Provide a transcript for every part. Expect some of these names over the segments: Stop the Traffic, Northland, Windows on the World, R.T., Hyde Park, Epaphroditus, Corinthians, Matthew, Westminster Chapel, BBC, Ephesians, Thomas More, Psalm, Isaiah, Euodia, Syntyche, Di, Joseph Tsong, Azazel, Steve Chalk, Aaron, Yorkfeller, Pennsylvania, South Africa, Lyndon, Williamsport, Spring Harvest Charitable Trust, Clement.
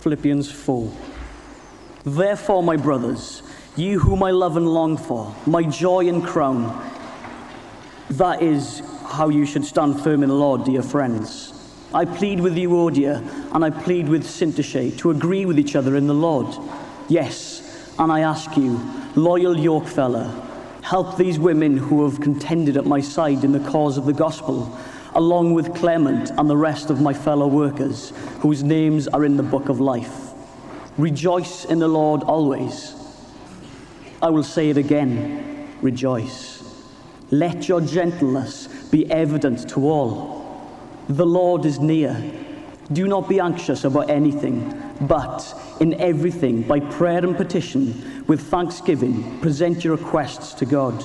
Philippians 4. Therefore, my brothers, you whom I love and long for, my joy and crown, that is how you should stand firm in the Lord, dear friends. I plead with Euodia and I plead with Syntyche to agree with each other in the Lord. Yes, and I ask you, loyal Yorkfeller, help these women who have contended at my side in the cause of the gospel, along with Clement and the rest of my fellow workers, whose names are in the book of life. Rejoice in the Lord always. I will say it again, rejoice. Let your gentleness be evident to all. The Lord is near. Do not be anxious about anything, but in everything, by prayer and petition, with thanksgiving, present your requests to God.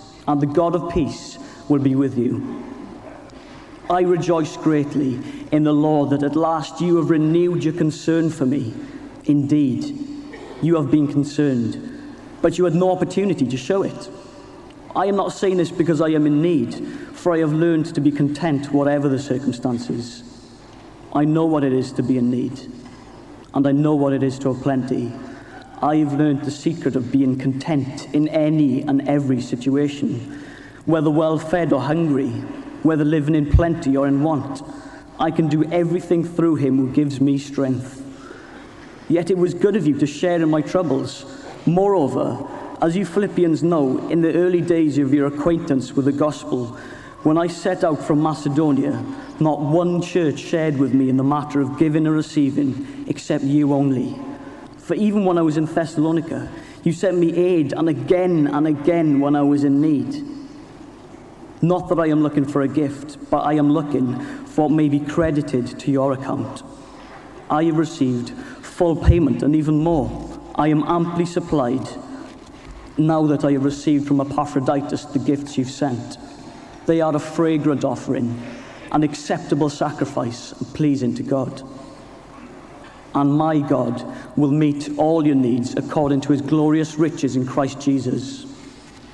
and the God of peace will be with you. I rejoice greatly in the Lord that at last you have renewed your concern for me. Indeed, you have been concerned, but you had no opportunity to show it. I am not saying this because I am in need, for I have learned to be content whatever the circumstances. I know what it is to be in need, and I know what it is to have plenty. I have learned the secret of being content in any and every situation, whether well-fed or hungry, whether living in plenty or in want. I can do everything through him who gives me strength. Yet it was good of you to share in my troubles. Moreover, as you Philippians know, in the early days of your acquaintance with the gospel, when I set out from Macedonia, not one church shared with me in the matter of giving or receiving, except you only. For even when I was in Thessalonica, you sent me aid, and again when I was in need. Not that I am looking for a gift, but I am looking for what may be credited to your account. I have received full payment and even more. I am amply supplied now that I have received from Epaphroditus the gifts you've sent. They are a fragrant offering, an acceptable sacrifice, pleasing to God. And my God will meet all your needs according to his glorious riches in Christ Jesus.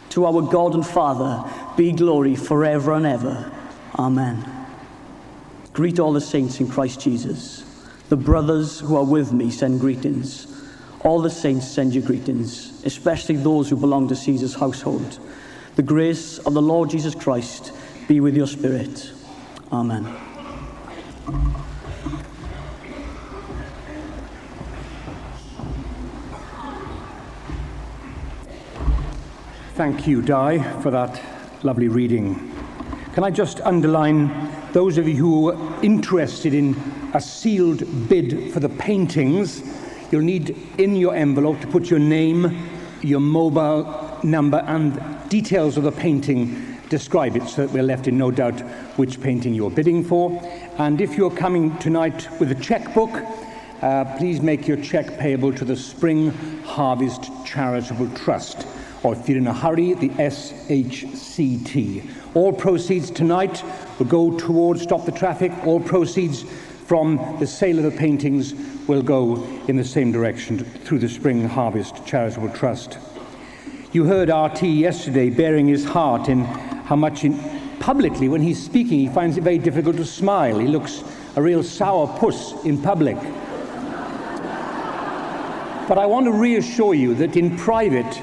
To our God and Father be glory forever and ever. Amen. Greet all the saints in Christ Jesus. The brothers who are with me send greetings. All the saints send you greetings, especially those who belong to Caesar's household. The grace of the Lord Jesus Christ be with your spirit. Amen. Thank you, Di, for that lovely reading. Can I just underline, those of you who are interested in a sealed bid for the paintings, you'll need in your envelope to put your name, your mobile number and details of the painting. Describe it so that we're left in no doubt which painting you're bidding for. And if you're coming tonight with a chequebook, please make your cheque payable to the Spring Harvest Charitable Trust, or if you're in a hurry, the SHCT. All proceeds tonight will go towards Stop the Traffic. All proceeds from the sale of the paintings will go in the same direction through the Spring Harvest Charitable Trust. You heard R.T. yesterday bearing his heart in how much publicly, when he's speaking, he finds it very difficult to smile. He looks a real sour puss in public. But I want to reassure you that in private,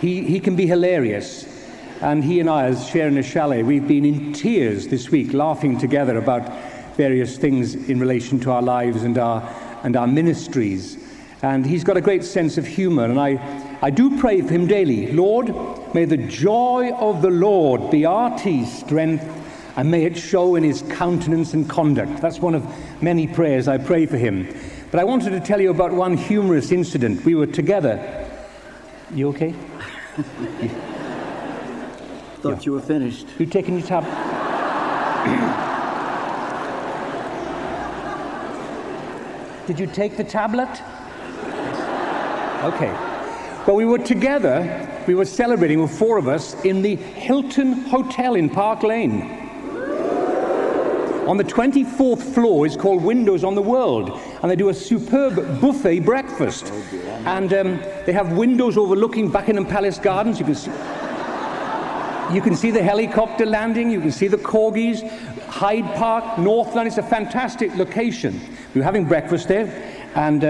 he can be hilarious, and he and I, as sharing a chalet, we've been in tears this week laughing together about various things in relation to our lives and our ministries. And he's got a great sense of humour, and I do pray for him daily. Lord, may the joy of the Lord be R.T.'s strength, and may it show in his countenance and conduct. That's one of many prayers I pray for him. But I wanted to tell you about one humorous incident. We were together. You okay? Thought you were finished. You taking your tab? Did you take the tablet? Okay. Well, we were together. We were celebrating, with four of us, in the Hilton Hotel in Park Lane. On the 24th floor is called Windows on the World, and they do a superb buffet breakfast. And they have windows overlooking Buckingham Palace gardens. You can see the helicopter landing, you can see the corgis, Hyde Park, Northland. It's a fantastic location. We were having breakfast there, and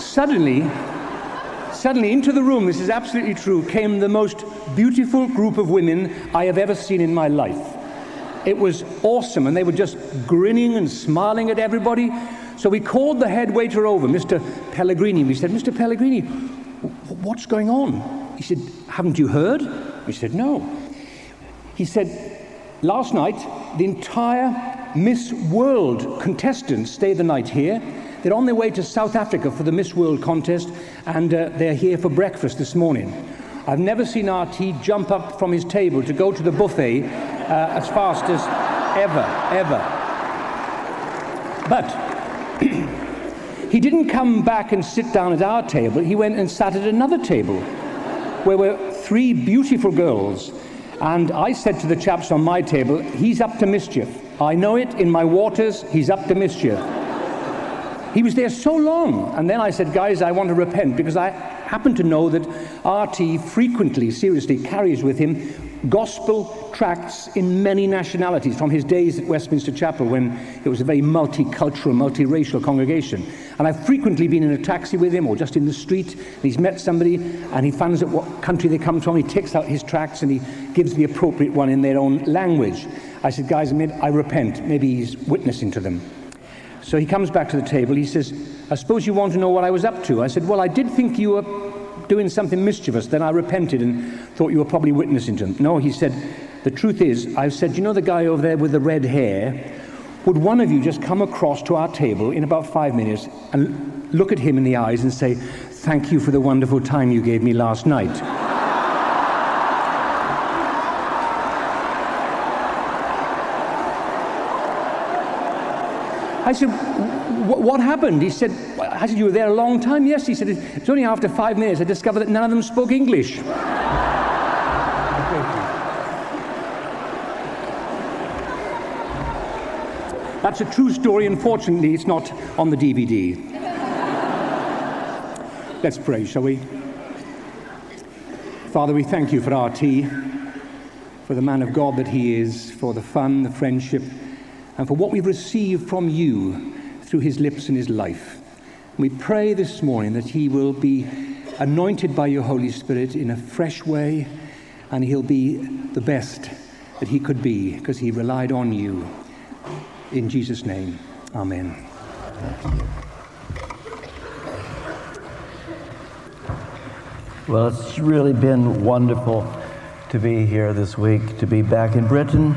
suddenly into the room, this is absolutely true, came the most beautiful group of women I have ever seen in my life. It was awesome, and they were just grinning and smiling at everybody. So we called the head waiter over, Mr. Pellegrini. We said, Mr. Pellegrini, what's going on? He said, haven't you heard? We said, no. He said, last night, the entire Miss World contestants stay the night here. They're on their way to South Africa for the Miss World contest, and they're here for breakfast this morning. I've never seen R.T. jump up from his table to go to the buffet as fast as ever. But he didn't come back and sit down at our table. He went and sat at another table where were three beautiful girls. And I said to the chaps on my table, he's up to mischief. I know it in my waters, he's up to mischief. He was there so long, and then I said, guys, I want to repent, because I happen to know that R.T. frequently, seriously, carries with him gospel tracts in many nationalities from his days at Westminster Chapel, when it was a very multicultural, multiracial congregation. And I've frequently been in a taxi with him, or just in the street, and he's met somebody, and he finds out what country they come from, he takes out his tracts, and he gives the appropriate one in their own language. I said, guys, I repent, maybe he's witnessing to them. So he comes back to the table, he says, I suppose you want to know what I was up to. I said, well, I did think you were doing something mischievous, then I repented and thought you were probably witnessing to him. No, he said, the truth is, I said, you know the guy over there with the red hair? Would one of you just come across to our table in about 5 minutes and look at him in the eyes and say, thank you for the wonderful time you gave me last night? I said, what happened? He said, I said, you were there a long time? Yes, he said, it's only after 5 minutes I discovered that none of them spoke English. That's a true story. Unfortunately, it's not on the DVD. Let's pray, shall we? Father, we thank you for R.T., for the man of God that he is, for the fun, the friendship, and for what we've received from you through his lips and his life. We pray this morning that he will be anointed by your Holy Spirit in a fresh way, and he'll be the best that he could be, because he relied on you. In Jesus' name, amen. Well, it's really been wonderful to be here this week, to be back in Britain.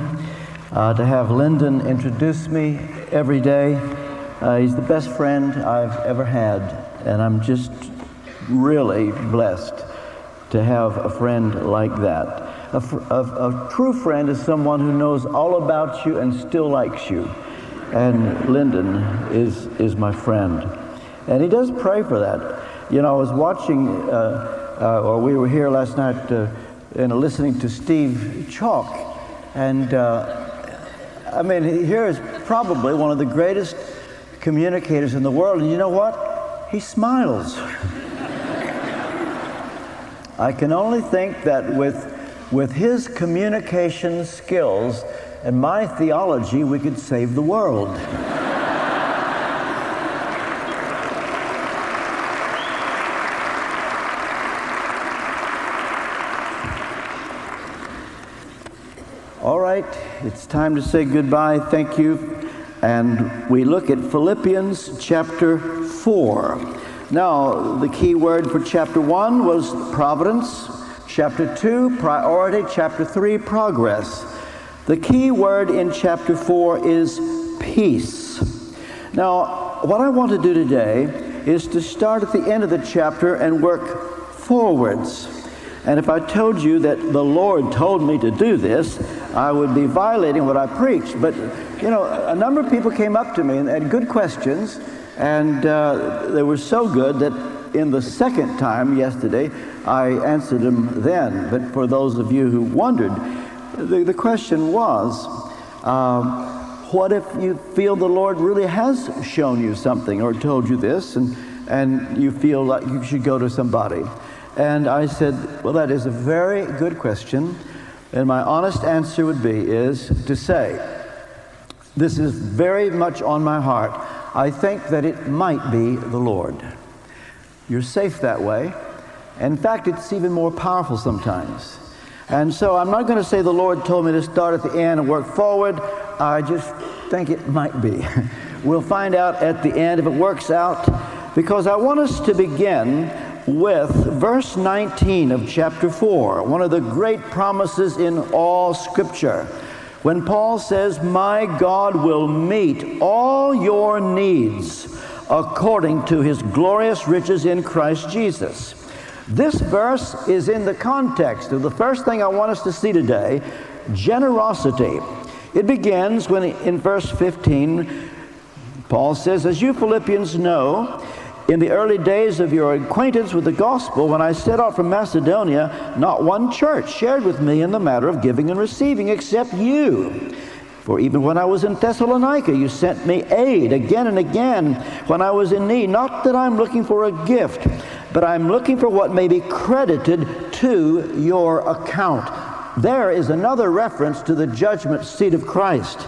To have Lyndon introduce me every day. He's the best friend I've ever had, and I'm just really blessed to have a friend like that. A true friend is someone who knows all about you and still likes you, and Lyndon is my friend. And he does pray for that. You know, I was watching, or we were here last night and listening to Steve Chalk, and I mean, here is probably one of the greatest communicators in the world, and you know what? He smiles. I can only think that with his communication skills and my theology, we could save the world. All right, it's time to say goodbye. Thank you. And we look at Philippians chapter 4. Now, the key word for chapter 1 was providence. Chapter 2, priority. Chapter 3, progress. The key word in chapter 4 is peace. Now, what I want to do today is to start at the end of the chapter and work forwards. And if I told you that the Lord told me to do this, I would be violating what I preached. But you know, a number of people came up to me and had good questions, and they were so good that in the second time yesterday, I answered them then. But for those of you who wondered, the question was, what if you feel the Lord really has shown you something or told you this, and you feel like you should go to somebody? And I said, well, that is a very good question. And my honest answer would be is to say, this is very much on my heart. I think that it might be the Lord. You're safe that way. In fact, it's even more powerful sometimes. And so I'm not going to say the Lord told me to start at the end and work forward. I just think it might be. We'll find out at the end if it works out, because I want us to begin with verse 19 of chapter 4, one of the great promises in all Scripture, when Paul says, "My God will meet all your needs according to his glorious riches in Christ Jesus." This verse is in the context of the first thing I want us to see today, generosity. It begins when in verse 15, Paul says, "As you Philippians know, in the early days of your acquaintance with the gospel, when I set out from Macedonia, not one church shared with me in the matter of giving and receiving except you. For even when I was in Thessalonica, you sent me aid again and again when I was in need. Not that I'm looking for a gift, but I'm looking for what may be credited to your account." There is another reference to the judgment seat of Christ.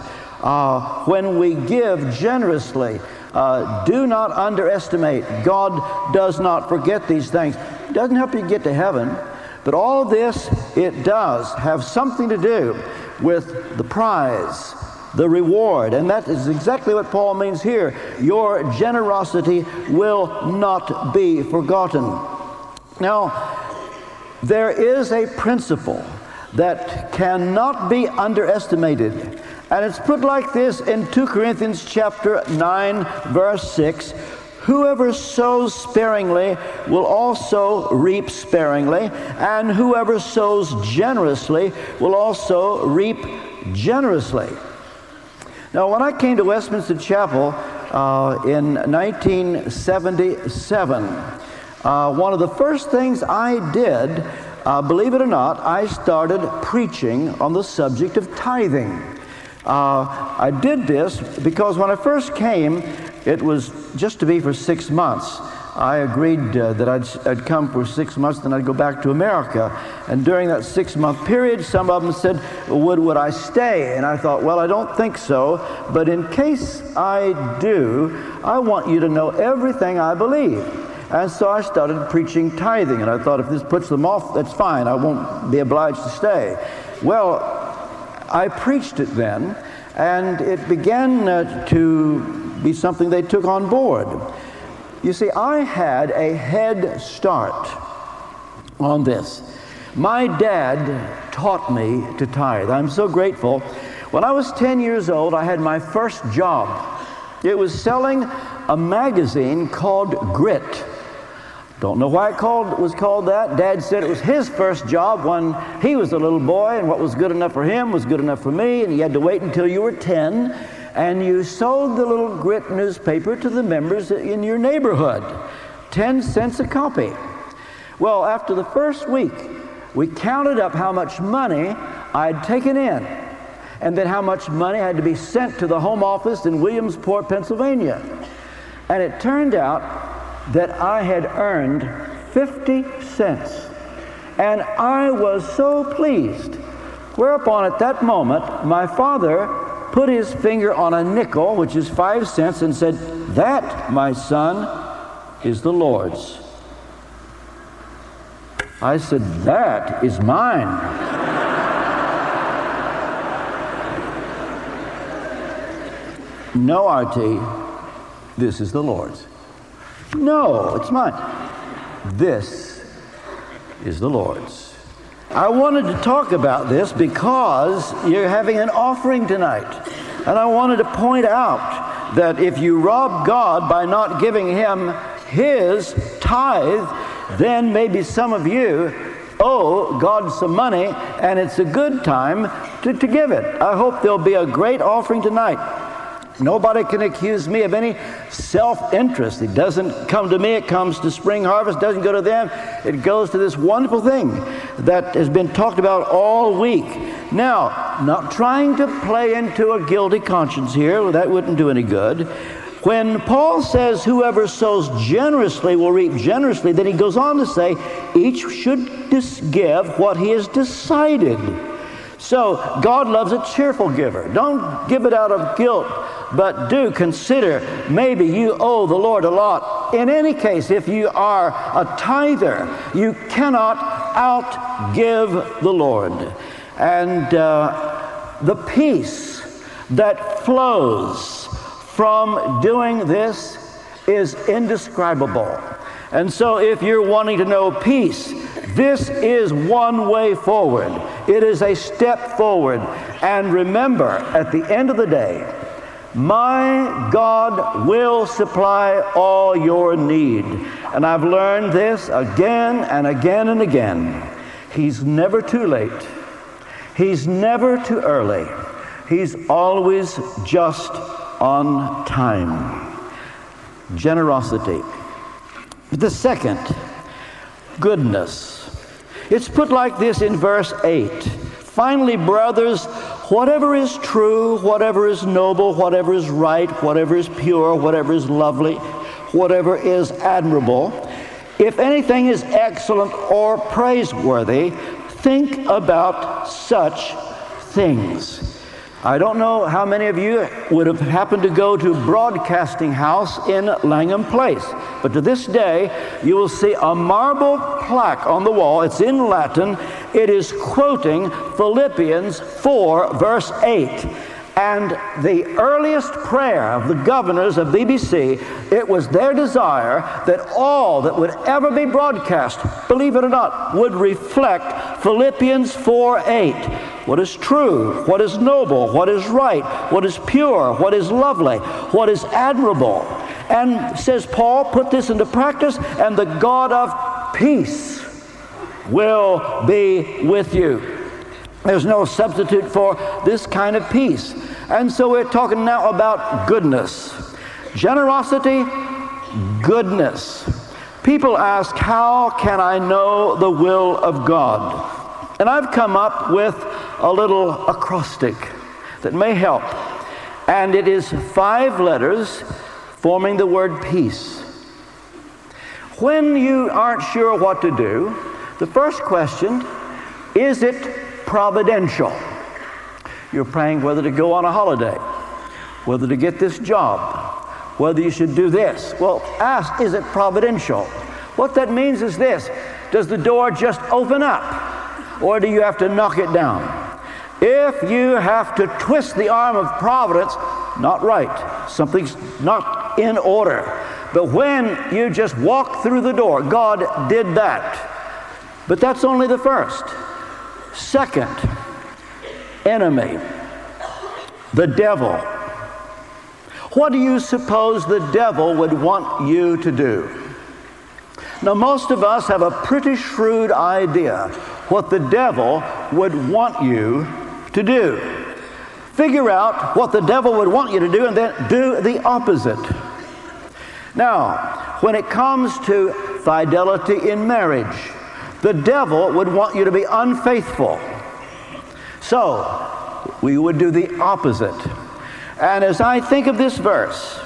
When we give generously, do not underestimate. God does not forget these things. It doesn't help you get to heaven, but all of this, it does have something to do with the prize, the reward, and that is exactly what Paul means here. Your generosity will not be forgotten. Now, there is a principle that cannot be underestimated. And it's put like this in 2 Corinthians chapter 9, verse 6. "Whoever sows sparingly will also reap sparingly, and whoever sows generously will also reap generously." Now, when I came to Westminster Chapel in 1977, one of the first things I did, believe it or not, I started preaching on the subject of tithing. I did this because when I first came, it was just to be for 6 months. I agreed that I'd come for 6 months, then I'd go back to America. And during that 6-month period, some of them said, would I stay? And I thought, well, I don't think so. But in case I do, I want you to know everything I believe. And so I started preaching tithing. And I thought, if this puts them off, that's fine. I won't be obliged to stay. Well, I preached it then, and it began to be something they took on board. You see, I had a head start on this. My dad taught me to tithe. I'm so grateful. When I was 10 years old, I had my first job. It was selling a magazine called Grit. Don't know why it was called that. Dad said it was his first job when he was a little boy, and what was good enough for him was good enough for me, and you had to wait until you were 10, and you sold the little Grit newspaper to the members in your neighborhood. 10 cents a copy. Well, after the first week, we counted up how much money I'd taken in, and then how much money had to be sent to the home office in Williamsport, Pennsylvania. And it turned out that I had earned 50 cents. And I was so pleased. Whereupon, at that moment, my father put his finger on a nickel, which is 5 cents, and said, "That, my son, is the Lord's." I said, "That is mine." "No, R.T., this is the Lord's." "No, it's mine." "This is the Lord's." I wanted to talk about this because you're having an offering tonight. And I wanted to point out that if you rob God by not giving him his tithe, then maybe some of you owe God some money, and it's a good time to give it. I hope there'll be a great offering tonight. Nobody can accuse me of any self-interest. It doesn't come to me. It comes to Spring Harvest. Doesn't go to them. It goes to this wonderful thing that has been talked about all week. Now, not trying to play into a guilty conscience here. That wouldn't do any good. When Paul says, whoever sows generously will reap generously, then he goes on to say, each should give what he has decided. So God loves a cheerful giver. Don't give it out of guilt, but do consider maybe you owe the Lord a lot. In any case, if you are a tither, you cannot outgive the Lord. And the peace that flows from doing this is indescribable. And so if you're wanting to know peace, this is one way forward. It is a step forward. And remember, at the end of the day, my God will supply all your need. And I've learned this again and again and again. He's never too late. He's never too early. He's always just on time. Generosity. The second, goodness. It's put like this in verse 8. Finally, brothers, whatever is true, whatever is noble, whatever is right, whatever is pure, whatever is lovely, whatever is admirable, if anything is excellent or praiseworthy, think about such things. I don't know how many of you would have happened to go to Broadcasting House in Langham Place, but to this day, you will see a marble plaque on the wall. It's in Latin. It is quoting Philippians 4, verse 8. And the earliest prayer of the governors of BBC, it was their desire that all that would ever be broadcast, believe it or not, would reflect Philippians 4:8. What is true, what is noble, what is right, what is pure, what is lovely, what is admirable. And says Paul, put this into practice, and the God of peace will be with you. There's no substitute for this kind of peace. And so we're talking now about goodness. Generosity, goodness. People ask, how can I know the will of God? And I've come up with a little acrostic that may help. And it is 5 letters forming the word peace. When you aren't sure what to do, the first question, is it providential? You're praying whether to go on a holiday, whether to get this job, whether you should do this. Well, ask, is it providential? What that means is this, does the door just open up? Or do you have to knock it down? If you have to twist the arm of providence, not right. Something's not in order. But when you just walk through the door, God did that. But that's only the first. Second, enemy, the devil. What do you suppose the devil would want you to do? Now, most of us have a pretty shrewd idea what the devil would want you to do. Figure out what the devil would want you to do and then do the opposite. Now, when it comes to fidelity in marriage, the devil would want you to be unfaithful. So, we would do the opposite. And as I think of this verse,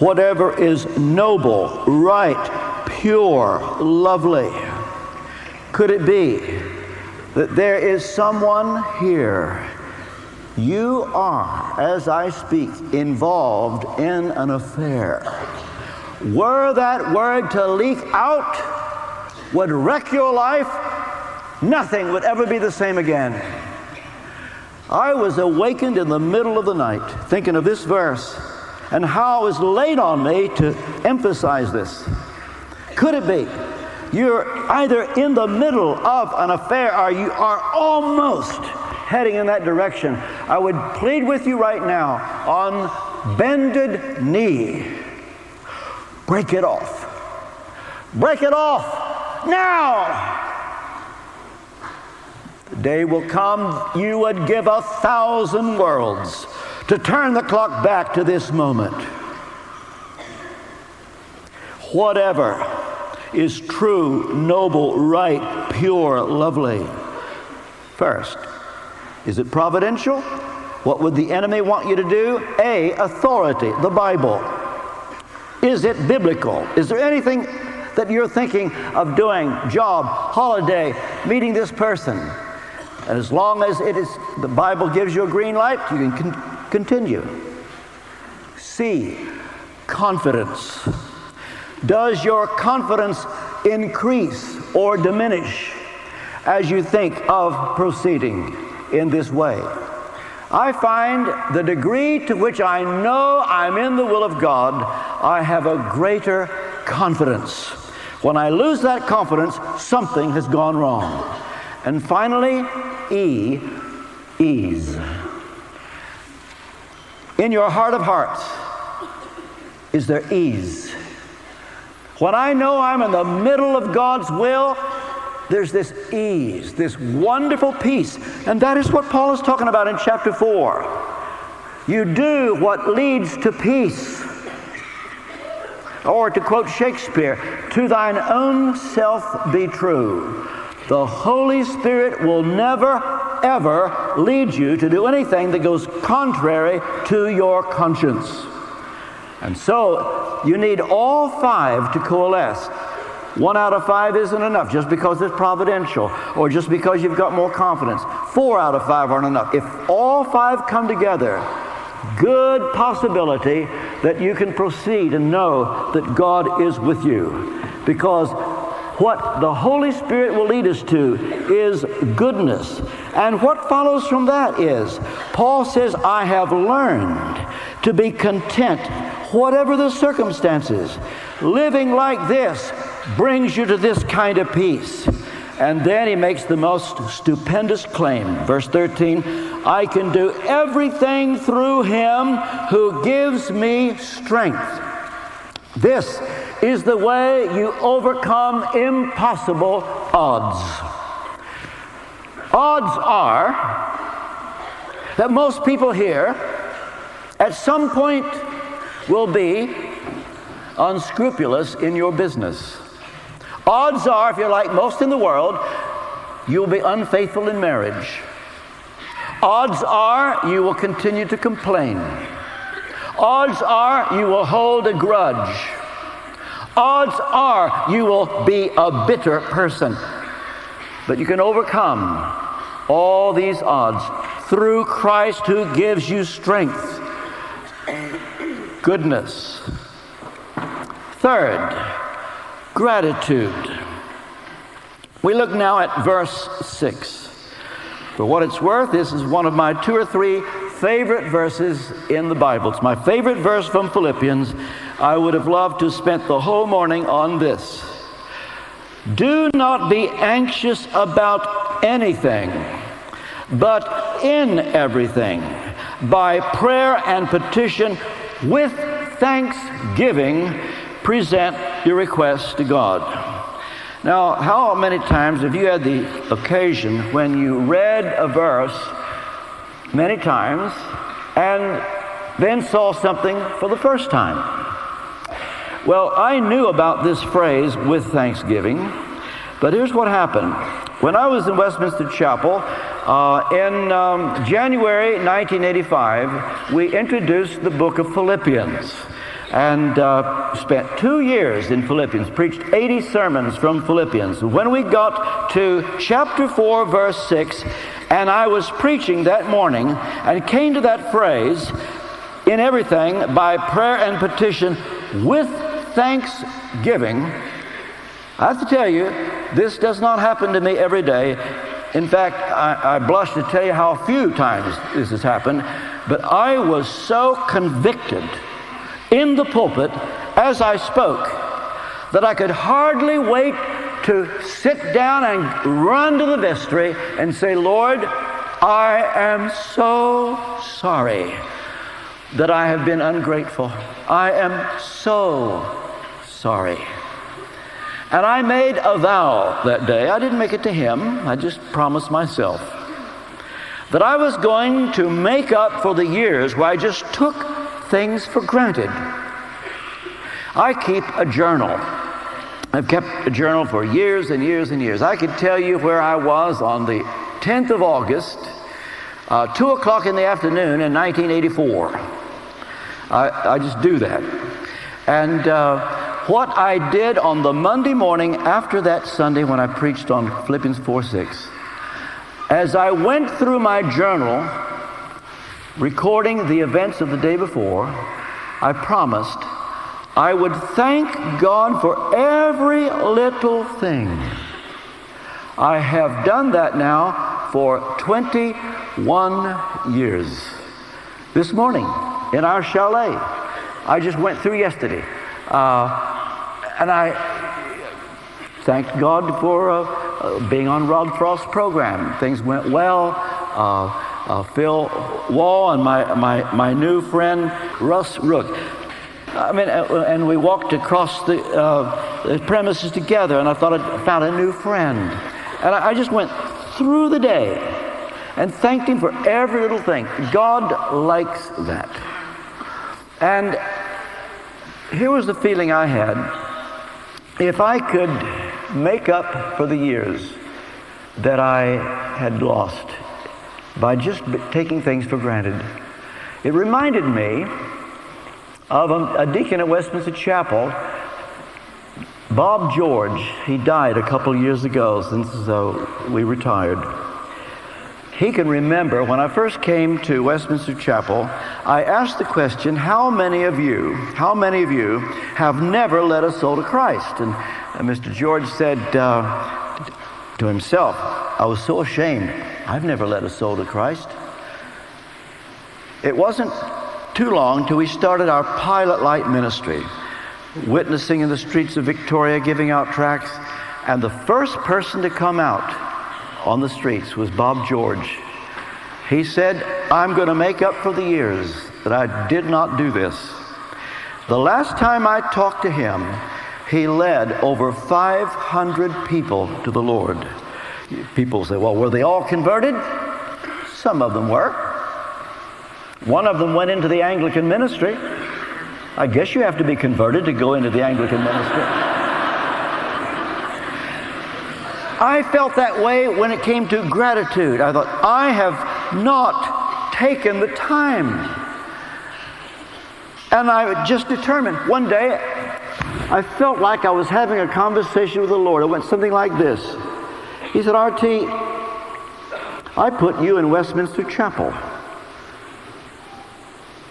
whatever is noble, right, pure, lovely. Could it be that there is someone here? You are, as I speak, involved in an affair. Were that word to leak out, would wreck your life, nothing would ever be the same again. I was awakened in the middle of the night, thinking of this verse, and how it was laid on me to emphasize this. Could it be you're either in the middle of an affair or you are almost heading in that direction? I would plead with you right now on bended knee. Break it off. Break it off now. The day will come you would give 1,000 worlds to turn the clock back to this moment. Whatever is true, noble, right, pure, lovely. First, is it providential? What would the enemy want you to do? A, authority, the Bible. Is it biblical? Is there anything that you're thinking of doing, job, holiday, meeting this person? And as long as it is, the Bible gives you a green light, you can continue. C, confidence. Does your confidence increase or diminish as you think of proceeding in this way? I find the degree to which I know I'm in the will of God, I have a greater confidence. When I lose that confidence, something has gone wrong. And finally, E, ease. In your heart of hearts, is there ease? When I know I'm in the middle of God's will, there's this ease, this wonderful peace. And that is what Paul is talking about in chapter 4. You do what leads to peace. Or to quote Shakespeare, to thine own self be true. The Holy Spirit will never, ever lead you to do anything that goes contrary to your conscience. And so you need all five to coalesce. 1 out of 5 isn't enough just because it's providential or just because you've got more confidence. 4 out of 5 aren't enough. If all five come together, good possibility that you can proceed and know that God is with you. Because what the Holy Spirit will lead us to is goodness. And what follows from that is, Paul says, I have learned to be content whatever the circumstances. Living like this brings you to this kind of peace. And then he makes the most stupendous claim. Verse 13, I can do everything through him who gives me strength. This is the way you overcome impossible odds. Odds are that most people here at some point will be unscrupulous in your business. Odds are, if you're like most in the world, you'll be unfaithful in marriage. Odds are you will continue to complain. Odds are you will hold a grudge. Odds are you will be a bitter person. But you can overcome all these odds through Christ who gives you strength, goodness. Third, gratitude. We look now at verse 6. For what it's worth, this is one of my 2 or 3 favorite verses in the Bible. It's my favorite verse from Philippians. I would have loved to have spent the whole morning on this. Do not be anxious about anything, but in everything, by prayer and petition, with thanksgiving, present your requests to God. Now, how many times have you had the occasion when you read a verse many times and then saw something for the first time? Well, I knew about this phrase, with thanksgiving, but here's what happened. When I was in Westminster Chapel in January 1985, we introduced the book of Philippians. And spent 2 years in Philippians, preached 80 sermons from Philippians. When we got to chapter 4, verse 6, and I was preaching that morning and came to that phrase, in everything, by prayer and petition, with thanksgiving, I have to tell you, this does not happen to me every day. In fact, I blush to tell you how few times this has happened, but I was so convicted in the pulpit as I spoke that I could hardly wait to sit down and run to the vestry and say, Lord, I am so sorry that I have been ungrateful. I am so sorry. And I made a vow that day. I didn't make it to him. I just promised myself that I was going to make up for the years where I just took things for granted. I keep a journal. I've kept a journal for years and years and years. I could tell you where I was on the 10th of August, 2 o'clock in the afternoon in 1984. I just do that. And what I did on the Monday morning after that Sunday when I preached on Philippians 4:6, as I went through my journal, recording the events of the day before, I promised I would thank God for every little thing. I have done that now for 21 years. This morning in our chalet, I just went through yesterday, and I thanked God for being on Rod Frost's program. Things went well. Phil Wall and my new friend Russ Rook. I mean, and we walked across the premises together, and I thought I found a new friend. And I just went through the day and thanked him for every little thing. God likes that. And here was the feeling I had. If I could make up for the years that I had lost by just taking things for granted, it reminded me of a deacon at Westminster Chapel, Bob George. He died a couple years ago since we retired. He can remember when I first came to Westminster Chapel, I asked the question, how many of you have never led a soul to Christ? And Mr. George said to himself, I was so ashamed. I've never led a soul to Christ. It wasn't too long till we started our pilot light ministry, witnessing in the streets of Victoria, giving out tracts, and the first person to come out on the streets was Bob George. He said, I'm going to make up for the years that I did not do this. The last time I talked to him, he led over 500 people to the Lord. People say, well, were they all converted? Some of them were. One of them went into the Anglican ministry. I guess you have to be converted to go into the Anglican ministry. I felt that way when it came to gratitude. I thought, I have not taken the time. And I just determined. One day, I felt like I was having a conversation with the Lord. It went something like this. He said, R.T., I put you in Westminster Chapel.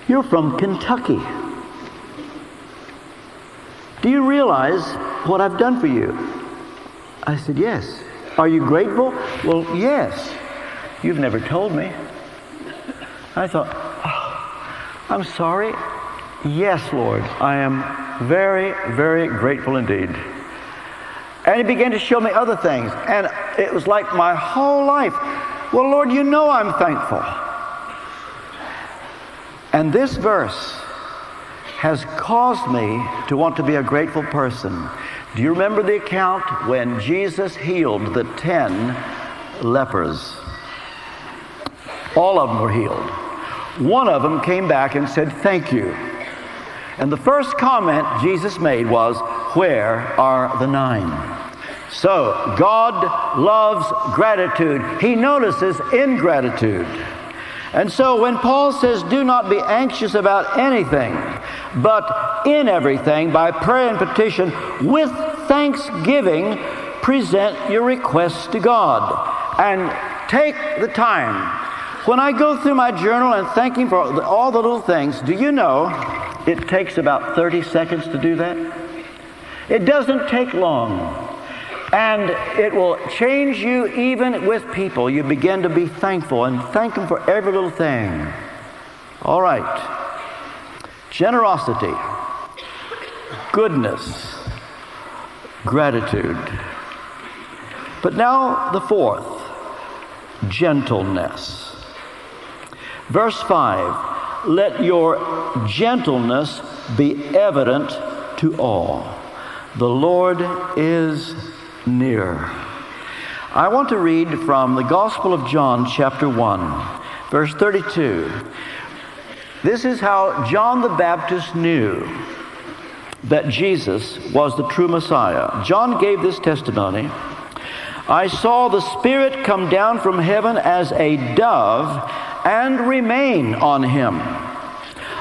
You're from Kentucky. Do you realize what I've done for you? I said, yes. Are you grateful? Well, yes. You've never told me. I thought, oh, I'm sorry. Yes, Lord, I am very, very grateful indeed. And he began to show me other things. And it was like my whole life. Well, Lord, you know I'm thankful. And this verse has caused me to want to be a grateful person. Do you remember the account when Jesus healed the 10 lepers? All of them were healed. One of them came back and said, thank you. And the first comment Jesus made was, where are the 9? So God loves gratitude. He notices ingratitude. And so when Paul says, do not be anxious about anything, but in everything, by prayer and petition, with thanksgiving, present your requests to God. And take the time. When I go through my journal and thank him for all the little things, do you know it takes about 30 seconds to do that? It doesn't take long. And it will change you even with people. You begin to be thankful and thank them for every little thing. All right. Generosity, goodness, gratitude. But now the fourth, gentleness. Verse 5, let your gentleness be evident to all. The Lord is near. I want to read from the Gospel of John, chapter 1, verse 32. This is how John the Baptist knew that Jesus was the true Messiah. John gave this testimony. I saw the Spirit come down from heaven as a dove and remain on him.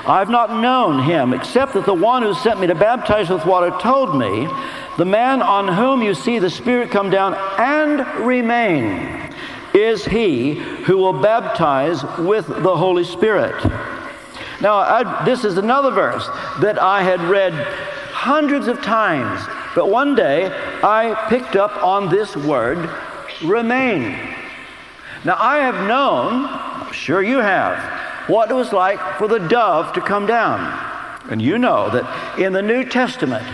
I've not known him, except that the one who sent me to baptize with water told me, the man on whom you see the Spirit come down and remain is he who will baptize with the Holy Spirit. Now, this is another verse that I had read hundreds of times, but one day I picked up on this word, remain. Now, I have known, I'm sure you have, what it was like for the dove to come down. And you know that in the New Testament,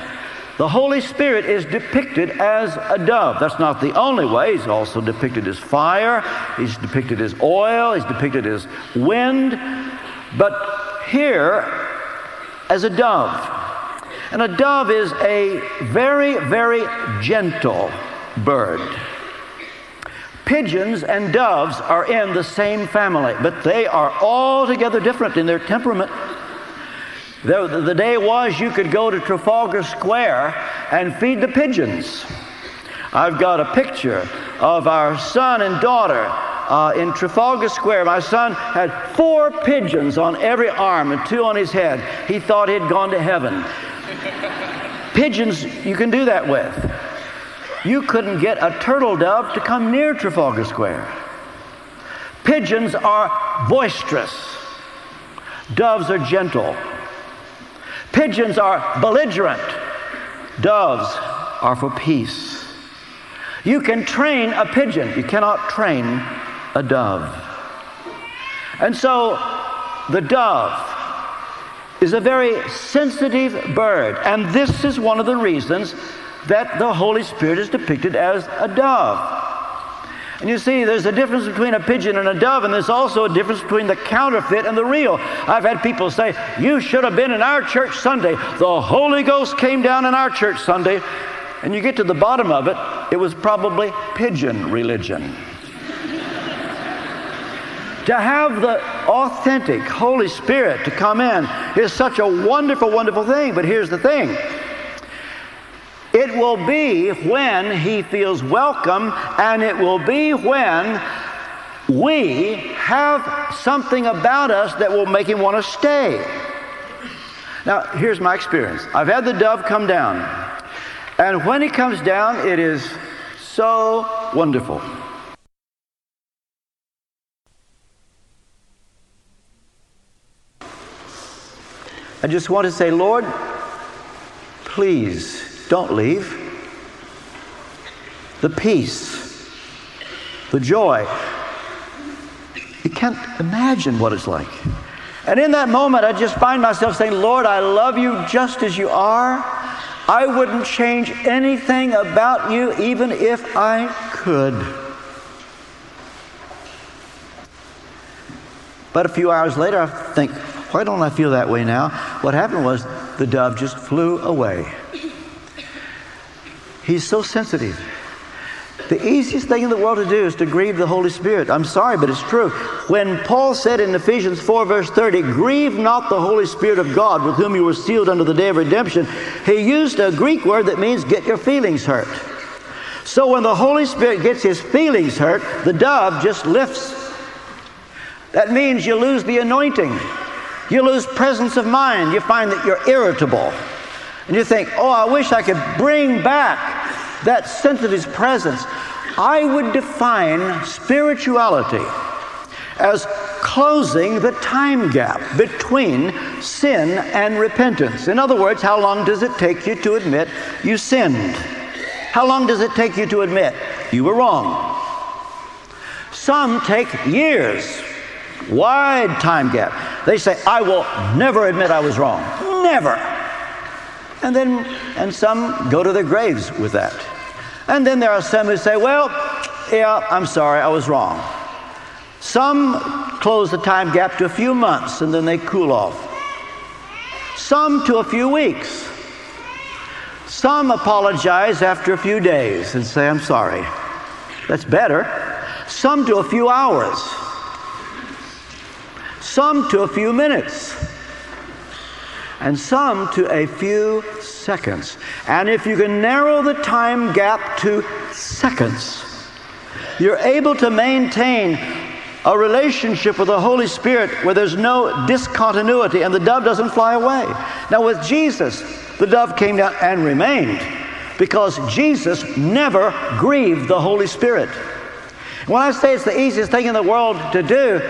the Holy Spirit is depicted as a dove. That's not the only way. He's also depicted as fire. He's depicted as oil. He's depicted as wind. But here, as a dove. And a dove is a very, very gentle bird. Pigeons and doves are in the same family, but they are altogether different in their temperament. The day was you could go to Trafalgar Square and feed the pigeons. I've got a picture of our son and daughter in Trafalgar Square. My son had 4 pigeons on every arm and 2 on his head. He thought he'd gone to heaven. Pigeons you can do that with. You couldn't get a turtle dove to come near Trafalgar Square. Pigeons are boisterous. Doves are gentle. Pigeons are belligerent. Doves are for peace. You can train a pigeon. You cannot train a dove. And so the dove is a very sensitive bird. And this is one of the reasons that the Holy Spirit is depicted as a dove. And you see, there's a difference between a pigeon and a dove, and there's also a difference between the counterfeit and the real. I've had people say, you should have been in our church Sunday. The Holy Ghost came down in our church Sunday. And you get to the bottom of it, it was probably pigeon religion. To have the authentic Holy Spirit to come in is such a wonderful, wonderful thing. But here's the thing. It will be when he feels welcome, and it will be when we have something about us that will make him want to stay. Now, here's my experience. I've had the dove come down, and when he comes down, it is so wonderful. I just want to say, Lord, please, don't leave. The peace, the joy. You can't imagine what it's like. And in that moment, I just find myself saying, Lord, I love you just as you are. I wouldn't change anything about you, even if I could. But a few hours later, I think, why don't I feel that way now? What happened was the dove just flew away. He's so sensitive. The easiest thing in the world to do is to grieve the Holy Spirit. I'm sorry, but it's true. When Paul said in Ephesians 4, verse 30, grieve not the Holy Spirit of God, with whom you were sealed unto the day of redemption, he used a Greek word that means get your feelings hurt. So when the Holy Spirit gets his feelings hurt, the dove just lifts. That means you lose the anointing. You lose presence of mind. You find that you're irritable. And you think, oh, I wish I could bring back that sense of his presence. I would define spirituality as closing the time gap between sin and repentance. In other words, how long does it take you to admit you sinned? How long does it take you to admit you were wrong? Some take years, wide time gap. They say, I will never admit I was wrong, never. And some go to their graves with that. And then there are some who say, well, yeah, I'm sorry, I was wrong. Some close the time gap to a few months, and then they cool off. Some to a few weeks. Some apologize after a few days and say, I'm sorry. That's better. Some to a few hours. Some to a few minutes. And some to a few seconds. And if you can narrow the time gap to seconds, you're able to maintain a relationship with the Holy Spirit where there's no discontinuity and the dove doesn't fly away. Now with Jesus, the dove came down and remained because Jesus never grieved the Holy Spirit. When I say it's the easiest thing in the world to do,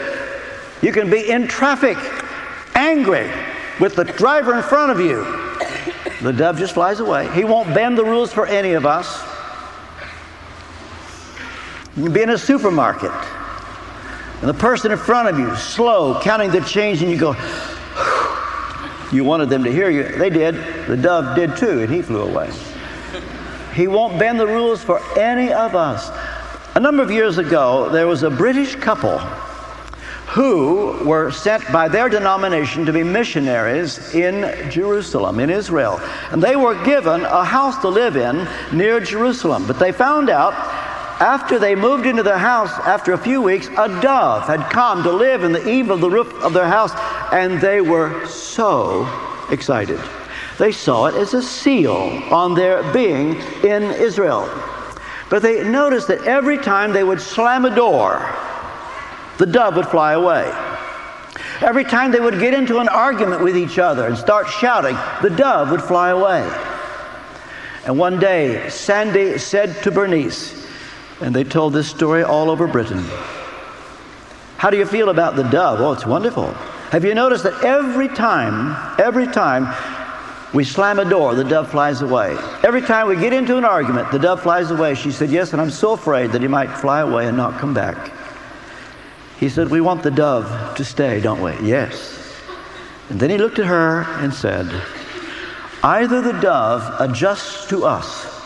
you can be in traffic, angry with the driver in front of you. The dove just flies away. He won't bend the rules for any of us. You can be in a supermarket, and the person in front of you, slow, counting the change, and you go, you wanted them to hear you. They did. The dove did too, and he flew away. He won't bend the rules for any of us. A number of years ago, there was a British couple who were sent by their denomination to be missionaries in Jerusalem, in Israel. And they were given a house to live in near Jerusalem. But they found out after they moved into their house, after a few weeks, a dove had come to live in the eave of the roof of their house, and they were so excited. They saw it as a seal on their being in Israel. But they noticed that every time they would slam a door, the dove would fly away. Every time they would get into an argument with each other and start shouting, the dove would fly away. And one day, Sandy said to Bernice, and they told this story all over Britain, how do you feel about the dove? Oh, it's wonderful. Have you noticed that every time we slam a door, the dove flies away? Every time we get into an argument, the dove flies away. She said, yes, and I'm so afraid that he might fly away and not come back. He said, we want the dove to stay, don't we? Yes. And then he looked at her and said, either the dove adjusts to us,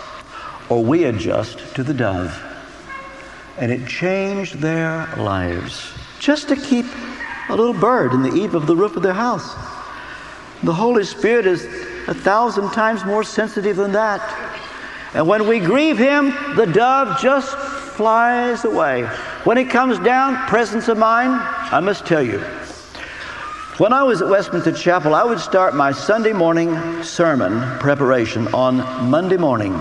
or we adjust to the dove. And it changed their lives just to keep a little bird in the eave of the roof of their house. The Holy Spirit is 1,000 times more sensitive than that. And when we grieve him, the dove just flies away. When he comes down, presence of mind, I must tell you. When I was at Westminster Chapel, I would start my Sunday morning sermon preparation on Monday morning.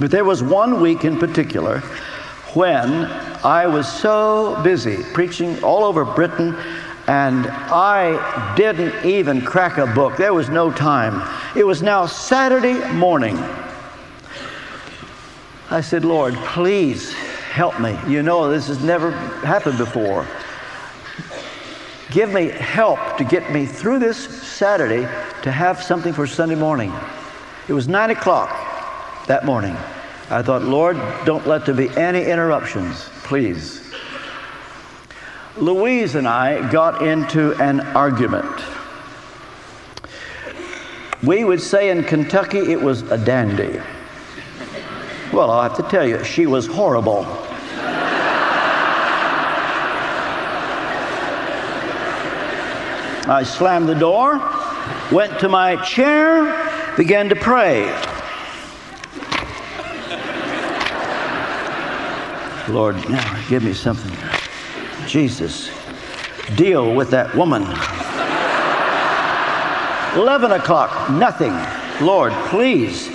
But there was one week in particular when I was so busy preaching all over Britain, and I didn't even crack a book. There was no time. It was now Saturday morning. I said, Lord, please help me. You know, this has never happened before. Give me help to get me through this Saturday to have something for Sunday morning. It was 9 o'clock that morning. I thought, Lord, don't let there be any interruptions, please. Louise and I got into an argument. We would say in Kentucky it was a dandy. Well, I'll have to tell you, she was horrible. I slammed the door, went to my chair, began to pray. Lord, now give me something. Jesus, deal with that woman. 11 o'clock, nothing. Lord, please,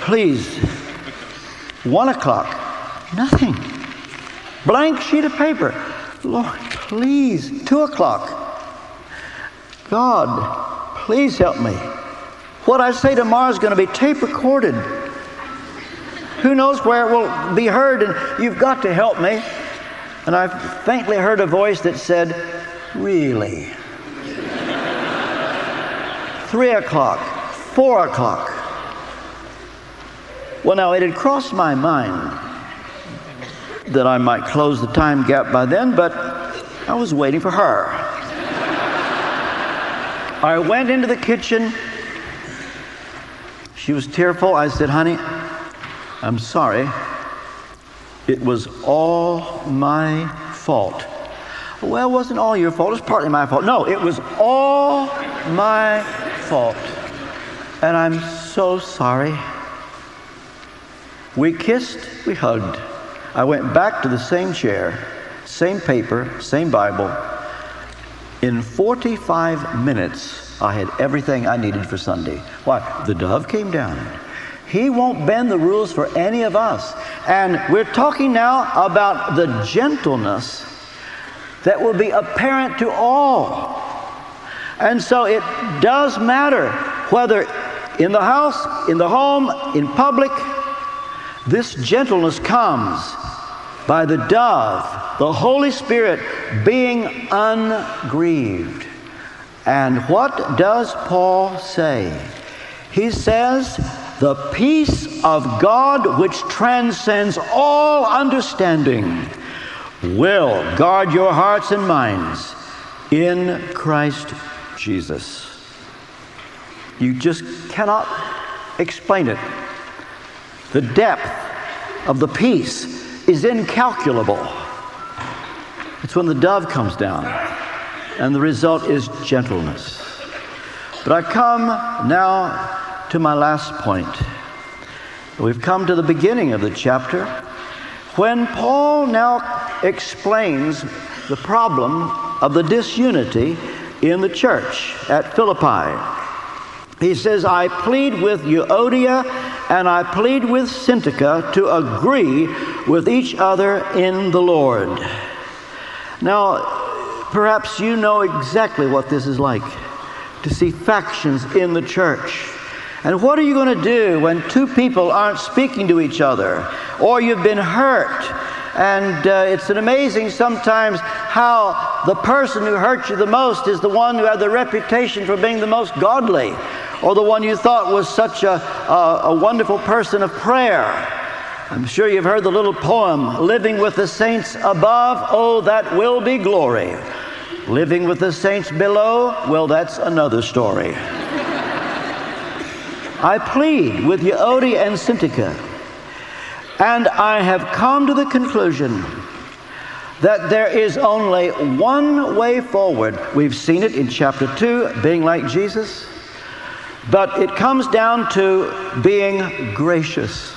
please. 1 o'clock, nothing. Blank sheet of paper. Lord, please. 2 o'clock. God, please help me. What I say tomorrow is going to be tape recorded. Who knows where it will be heard, and you've got to help me. And I faintly heard a voice that said, really? 3 o'clock, 4 o'clock. Well, now, it had crossed my mind that I might close the time gap by then, but I was waiting for her. I went into the kitchen. She was tearful. I said, honey, I'm sorry. It was all my fault. Well, it wasn't all your fault. It was partly my fault. No, it was all my fault. and I'm so sorry. We kissed, we hugged. I went back to the same chair, same paper, same Bible. In 45 minutes, I had everything I needed for Sunday. Why? The dove came down. He won't bend the rules for any of us. And we're talking now about the gentleness that will be apparent to all. And so it does matter whether in the house, in the home, in public, this gentleness comes by the dove, the Holy Spirit, being ungrieved. And what does Paul say? He says, the peace of God, which transcends all understanding, will guard your hearts and minds in Christ Jesus. You just cannot explain it. The depth of the peace is incalculable. It's when the dove comes down, and the result is gentleness. But I come now to my last point. We've come to the beginning of the chapter, when Paul now explains the problem of the disunity in the church at Philippi. He says, I plead with Euodia and I plead with Syntyche to agree with each other in the Lord. Now, perhaps you know exactly what this is like, to see factions in the church. And what are you going to do when two people aren't speaking to each other, or you've been hurt? And it's an amazing sometimes how the person who hurt you the most is the one who had the reputation for being the most godly, or the one you thought was such a wonderful person of prayer. I'm sure you've heard the little poem, Living with the Saints Above, oh, that will be glory. Living with the Saints Below, well, that's another story. I plead with Euodia and Syntyche, and I have come to the conclusion that there is only one way forward. We've seen it in chapter 2, being like Jesus, but it comes down to being gracious.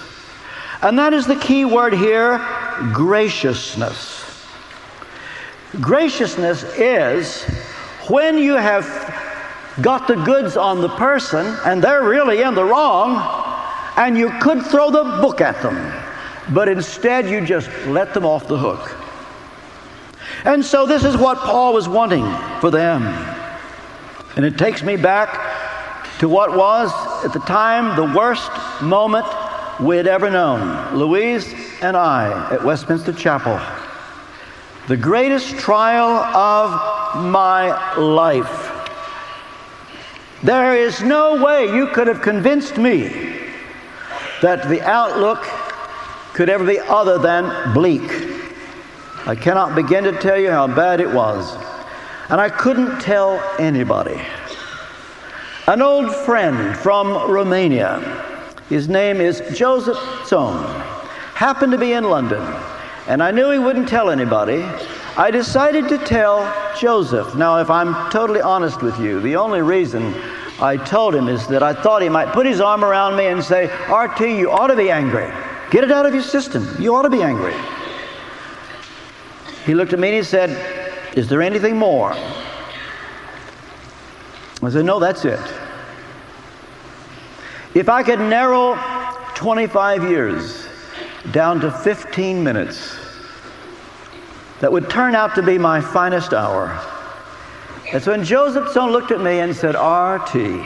And that is the key word here, graciousness. Graciousness is when you have got the goods on the person and they're really in the wrong, and you could throw the book at them, but instead you just let them off the hook. And so this is what Paul was wanting for them. And it takes me back to what was, at the time, the worst moment we had ever known. Louise and I at Westminster Chapel. The greatest trial of my life. There is no way you could have convinced me that the outlook could ever be other than bleak. I cannot begin to tell you how bad it was. And I couldn't tell anybody. An old friend from Romania, his name is Joseph Tsong, happened to be in London. And I knew he wouldn't tell anybody. I decided to tell Joseph. Now, if I'm totally honest with you, the only reason I told him is that I thought he might put his arm around me and say, R.T., you ought to be angry. Get it out of your system. You ought to be angry. He looked at me and he said, is there anything more? I said, no, that's it. If I could narrow 25 years down to 15 minutes, that would turn out to be my finest hour. And so when Joseph Stone looked at me and said, R.T.,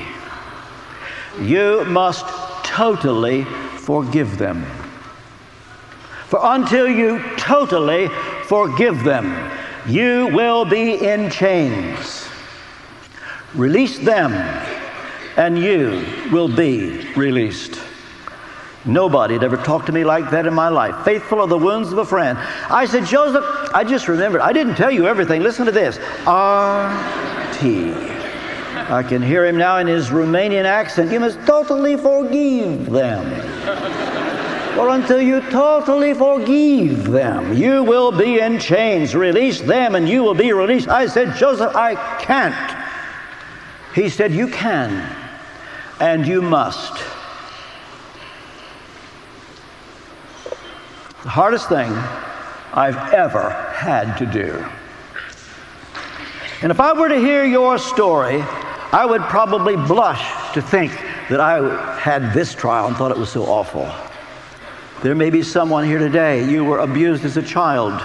you must totally forgive them. For until you totally forgive them, you will be in chains. Release them, and you will be released. Nobody had ever talked to me like that in my life. Faithful are the wounds of a friend. I said, Joseph, I just remembered. I didn't tell you everything. Listen to this. R.T. I can hear him now in his Romanian accent. You must totally forgive them. For until you totally forgive them, you will be in chains. Release them and you will be released. I said, Joseph, I can't. He said, you can. and you must. The hardest thing I've ever had to do. And if I were to hear your story, I would probably blush to think that I had this trial and thought it was so awful. There may be someone here today, you were abused as a child.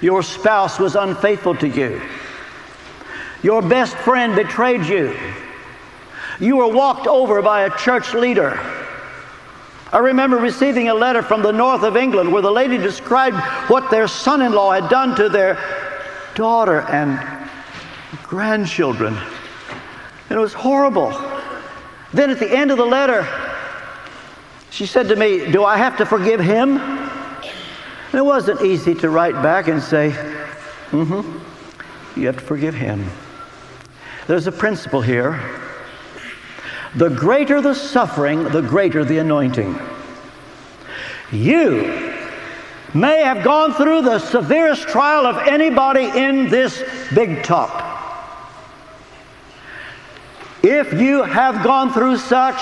Your spouse was unfaithful to you. Your best friend betrayed you. You were walked over by a church leader. I remember receiving a letter from the north of England where the lady described what their son-in-law had done to their daughter and grandchildren. And it was horrible. Then at the end of the letter, she said to me, "Do I have to forgive him?" And it wasn't easy to write back and say, you have to forgive him. There's a principle here. The greater the suffering, the greater the anointing. You may have gone through the severest trial of anybody in this big top. If you have gone through such,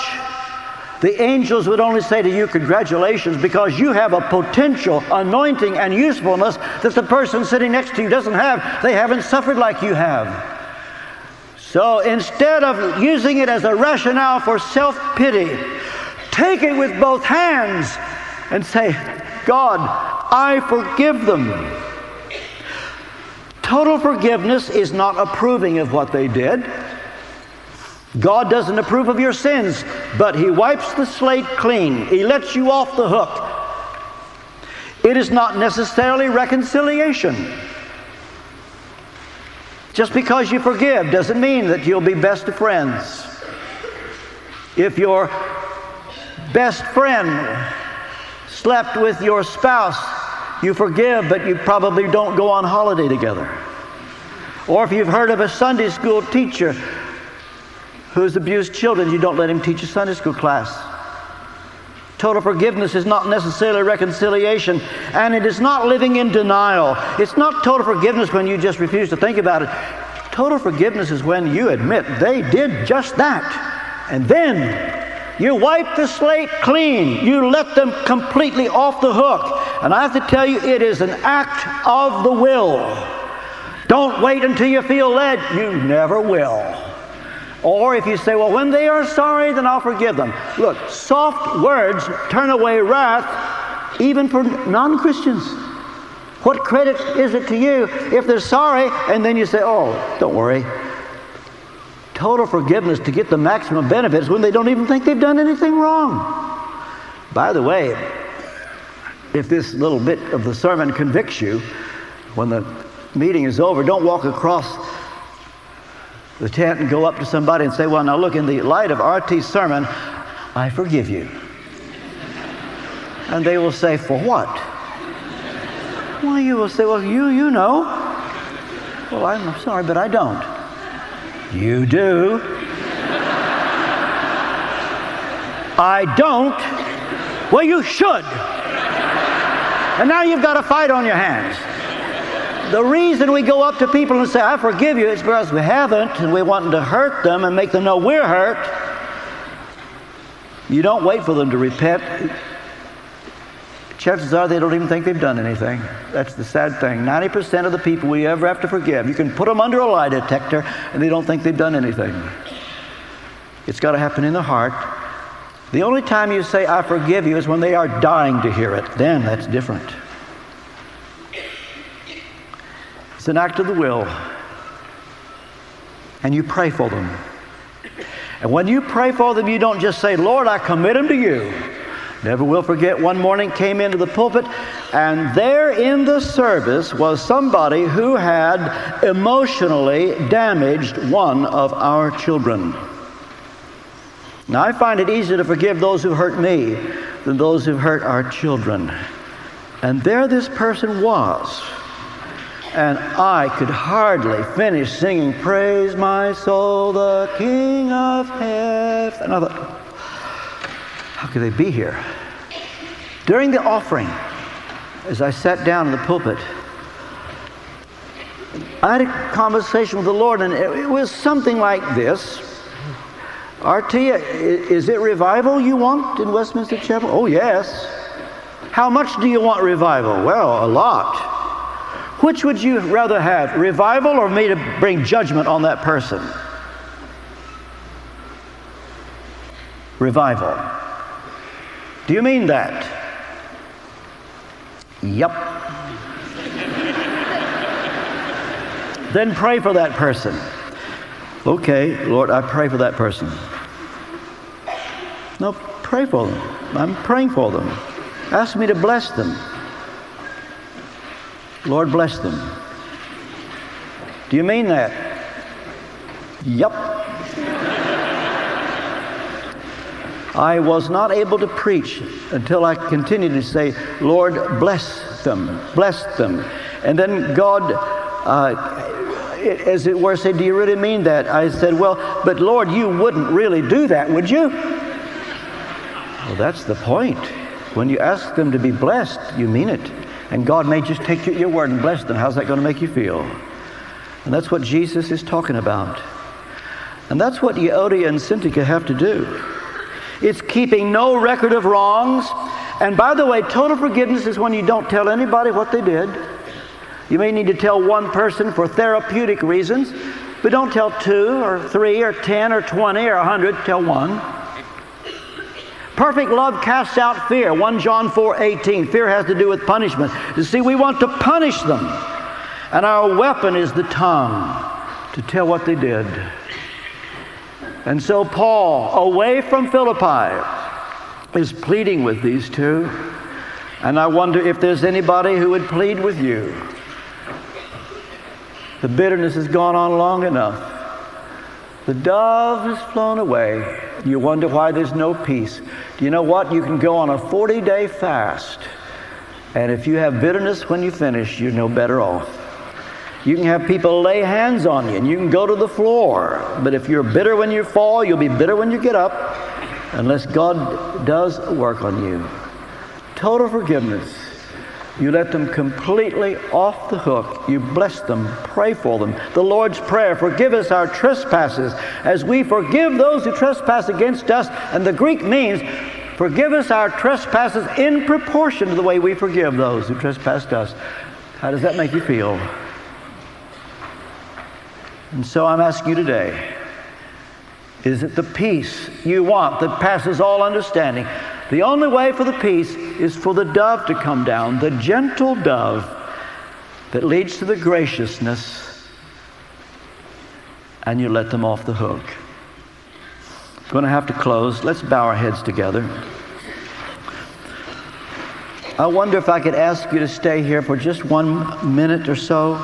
the angels would only say to you, "Congratulations," because you have a potential anointing and usefulness that the person sitting next to you doesn't have. They haven't suffered like you have. So instead of using it as a rationale for self-pity, take it with both hands and say, "God, I forgive them." Total forgiveness is not approving of what they did. God doesn't approve of your sins, but he wipes the slate clean. He lets you off the hook. It is not necessarily reconciliation. Just because you forgive doesn't mean that you'll be best of friends. If your best friend slept with your spouse, you forgive, but you probably don't go on holiday together. Or if you've heard of a Sunday school teacher who's abused children, you don't let him teach a Sunday school class. Total forgiveness is not necessarily reconciliation, and it is not living in denial. It's not total forgiveness when you just refuse to think about it. Total forgiveness is when you admit they did just that, and then you wipe the slate clean. You let them completely off the hook. And I have to tell you, it is an act of the will. Don't wait until you feel led. You never will. Or if you say, "Well, when they are sorry, then I'll forgive them." Look, soft words turn away wrath, even for non-Christians. What credit is it to you if they're sorry and then you say, "Oh, don't worry"? Total forgiveness to get the maximum benefits when they don't even think they've done anything wrong. By the way, if this little bit of the sermon convicts you, when the meeting is over, don't walk across the tent and go up to somebody and say, "Well, now look, in the light of R.T.'s sermon, I forgive you." And they will say, "For what?" Well, you will say, "Well, you know." "Well, I'm sorry, but I don't." "You do." "I don't." "Well, you should." And now you've got a fight on your hands. The reason we go up to people and say, "I forgive you," is because we haven't, and we want to hurt them and make them know we're hurt. You don't wait for them to repent. Chances are they don't even think they've done anything. That's the sad thing. 90% of the people we ever have to forgive, you can put them under a lie detector, and they don't think they've done anything. It's got to happen in the heart. The only time you say, "I forgive you," is when they are dying to hear it. Then that's different. It's an act of the will, and you pray for them. And when you pray for them, you don't just say, "Lord, I commit them to you." Never will forget, one morning came into the pulpit, and there in the service was somebody who had emotionally damaged one of our children. Now, I find it easier to forgive those who hurt me than those who hurt our children. And there this person was. And I could hardly finish singing, "Praise my soul, the King of Heaven." And I thought, how could they be here? During the offering, as I sat down in the pulpit, I had a conversation with the Lord, and it was something like this. R.T., is it revival you want in Westminster Chapel? Oh, yes. How much do you want revival? Well, a lot. Which would you rather have, revival or me to bring judgment on that person? Revival. Do you mean that? Yep. Then pray for that person. Okay, Lord, I pray for that person. No, pray for them. I'm praying for them. Ask me to bless them. Lord, bless them. Do you mean that? Yep. I was not able to preach until I continued to say, Lord, bless them, bless them. And then God, as it were, said, do you really mean that? I said, well, but Lord, you wouldn't really do that, would you? Well, that's the point. When you ask them to be blessed, you mean it. And God may just take your word and bless them. How's that going to make you feel? And that's what Jesus is talking about. And that's what Euodia and Syntyche have to do. It's keeping no record of wrongs. And by the way, total forgiveness is when you don't tell anybody what they did. You may need to tell one person for therapeutic reasons, but don't tell 2 or 3 or 10 or 20 or 100. Tell one. Perfect love casts out fear. 1 John 4:18. Fear has to do with punishment. You see, we want to punish them. And our weapon is the tongue to tell what they did. And so Paul, away from Philippi, is pleading with these two. And I wonder if there's anybody who would plead with you. The bitterness has gone on long enough. The dove has flown away. You wonder why there's no peace. Do you know what? You can go on a 40-day fast. And if you have bitterness when you finish, you're no better off. You can have people lay hands on you, and you can go to the floor. But if you're bitter when you fall, you'll be bitter when you get up, unless God does work on you. Total forgiveness. You let them completely off the hook. You bless them. Pray for them. The Lord's Prayer, forgive us our trespasses as we forgive those who trespass against us. And the Greek means, forgive us our trespasses in proportion to the way we forgive those who trespassed us. How does that make you feel? And so I'm asking you today, is it the peace you want that passes all understanding? The only way for the peace is for the dove to come down, the gentle dove that leads to the graciousness, and you let them off the hook. I'm going to have to close. Let's bow our heads together. I wonder if I could ask you to stay here for just 1 minute or so.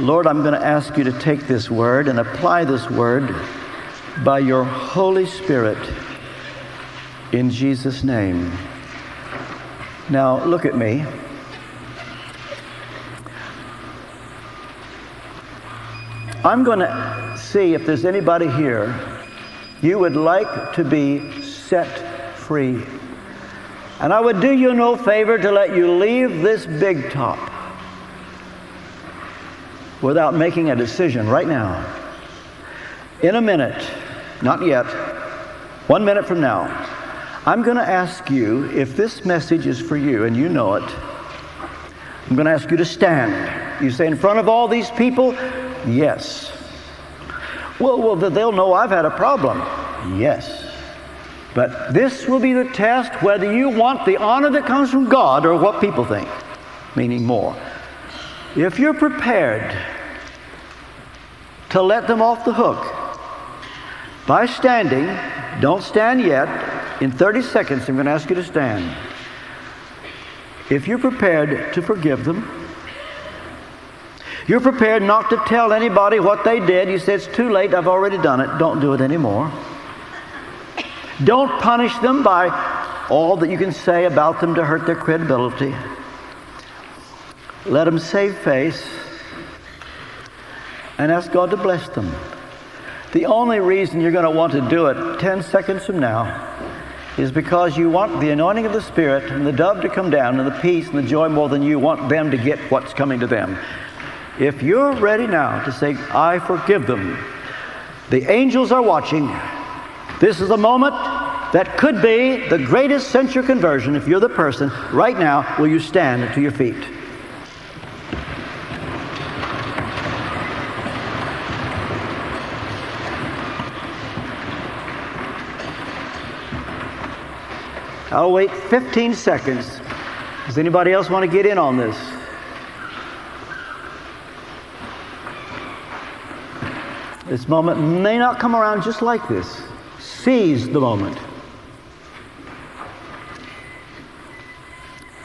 Lord, I'm going to ask you to take this word and apply this word by your Holy Spirit, in Jesus' name. Now, look at me. I'm going to see if there's anybody here you would like to be set free. And I would do you no favor to let you leave this big top without making a decision right now. In a minute, not yet, 1 minute from now, I'm going to ask you, if this message is for you, and you know it, I'm going to ask you to stand. You say, in front of all these people? Yes. Well, they'll know I've had a problem. Yes. But this will be the test whether you want the honor that comes from God or what people think, meaning more. If you're prepared to let them off the hook, by standing, don't stand yet. In 30 seconds, I'm going to ask you to stand. If you're prepared to forgive them, you're prepared not to tell anybody what they did. You say, it's too late. I've already done it. Don't do it anymore. Don't punish them by all that you can say about them to hurt their credibility. Let them save face and ask God to bless them. The only reason you're going to want to do it 10 seconds from now is because you want the anointing of the Spirit and the dove to come down and the peace and the joy more than you want them to get what's coming to them. If you're ready now to say, I forgive them, The angels are watching. This is the moment that could be the greatest censure conversion. If you're the person, right now, will you stand to your feet? I'll wait 15 seconds. Does anybody else want to get in on this? This moment may not come around just like this. Seize the moment.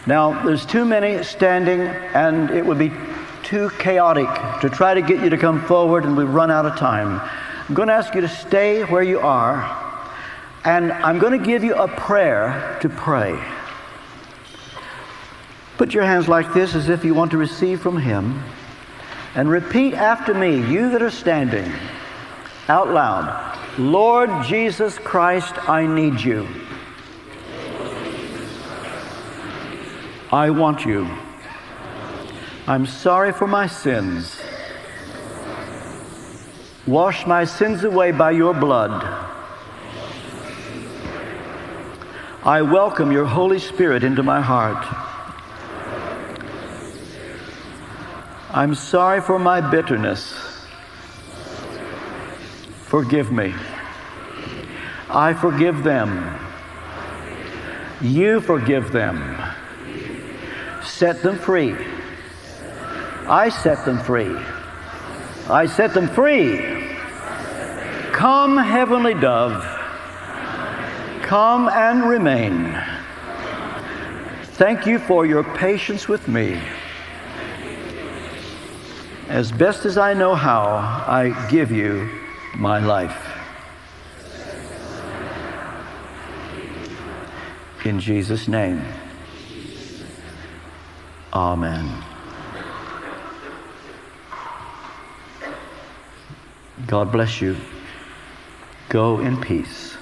Now, there's too many standing, and it would be too chaotic to try to get you to come forward, and we run out of time. I'm going to ask you to stay where you are, and I'm going to give you a prayer to pray. Put your hands like this as if you want to receive from Him, and repeat after me, you that are standing, out loud. Lord Jesus Christ, I need you. I want you. I'm sorry for my sins. Wash my sins away by your blood. I welcome your Holy Spirit into my heart. I'm sorry for my bitterness. Forgive me. I forgive them. You forgive them. Set them free. I set them free. I set them free. Come, heavenly dove. Come and remain. Thank you for your patience with me. As best as I know how, I give you my life. In Jesus' name. Amen. God bless you. Go in peace.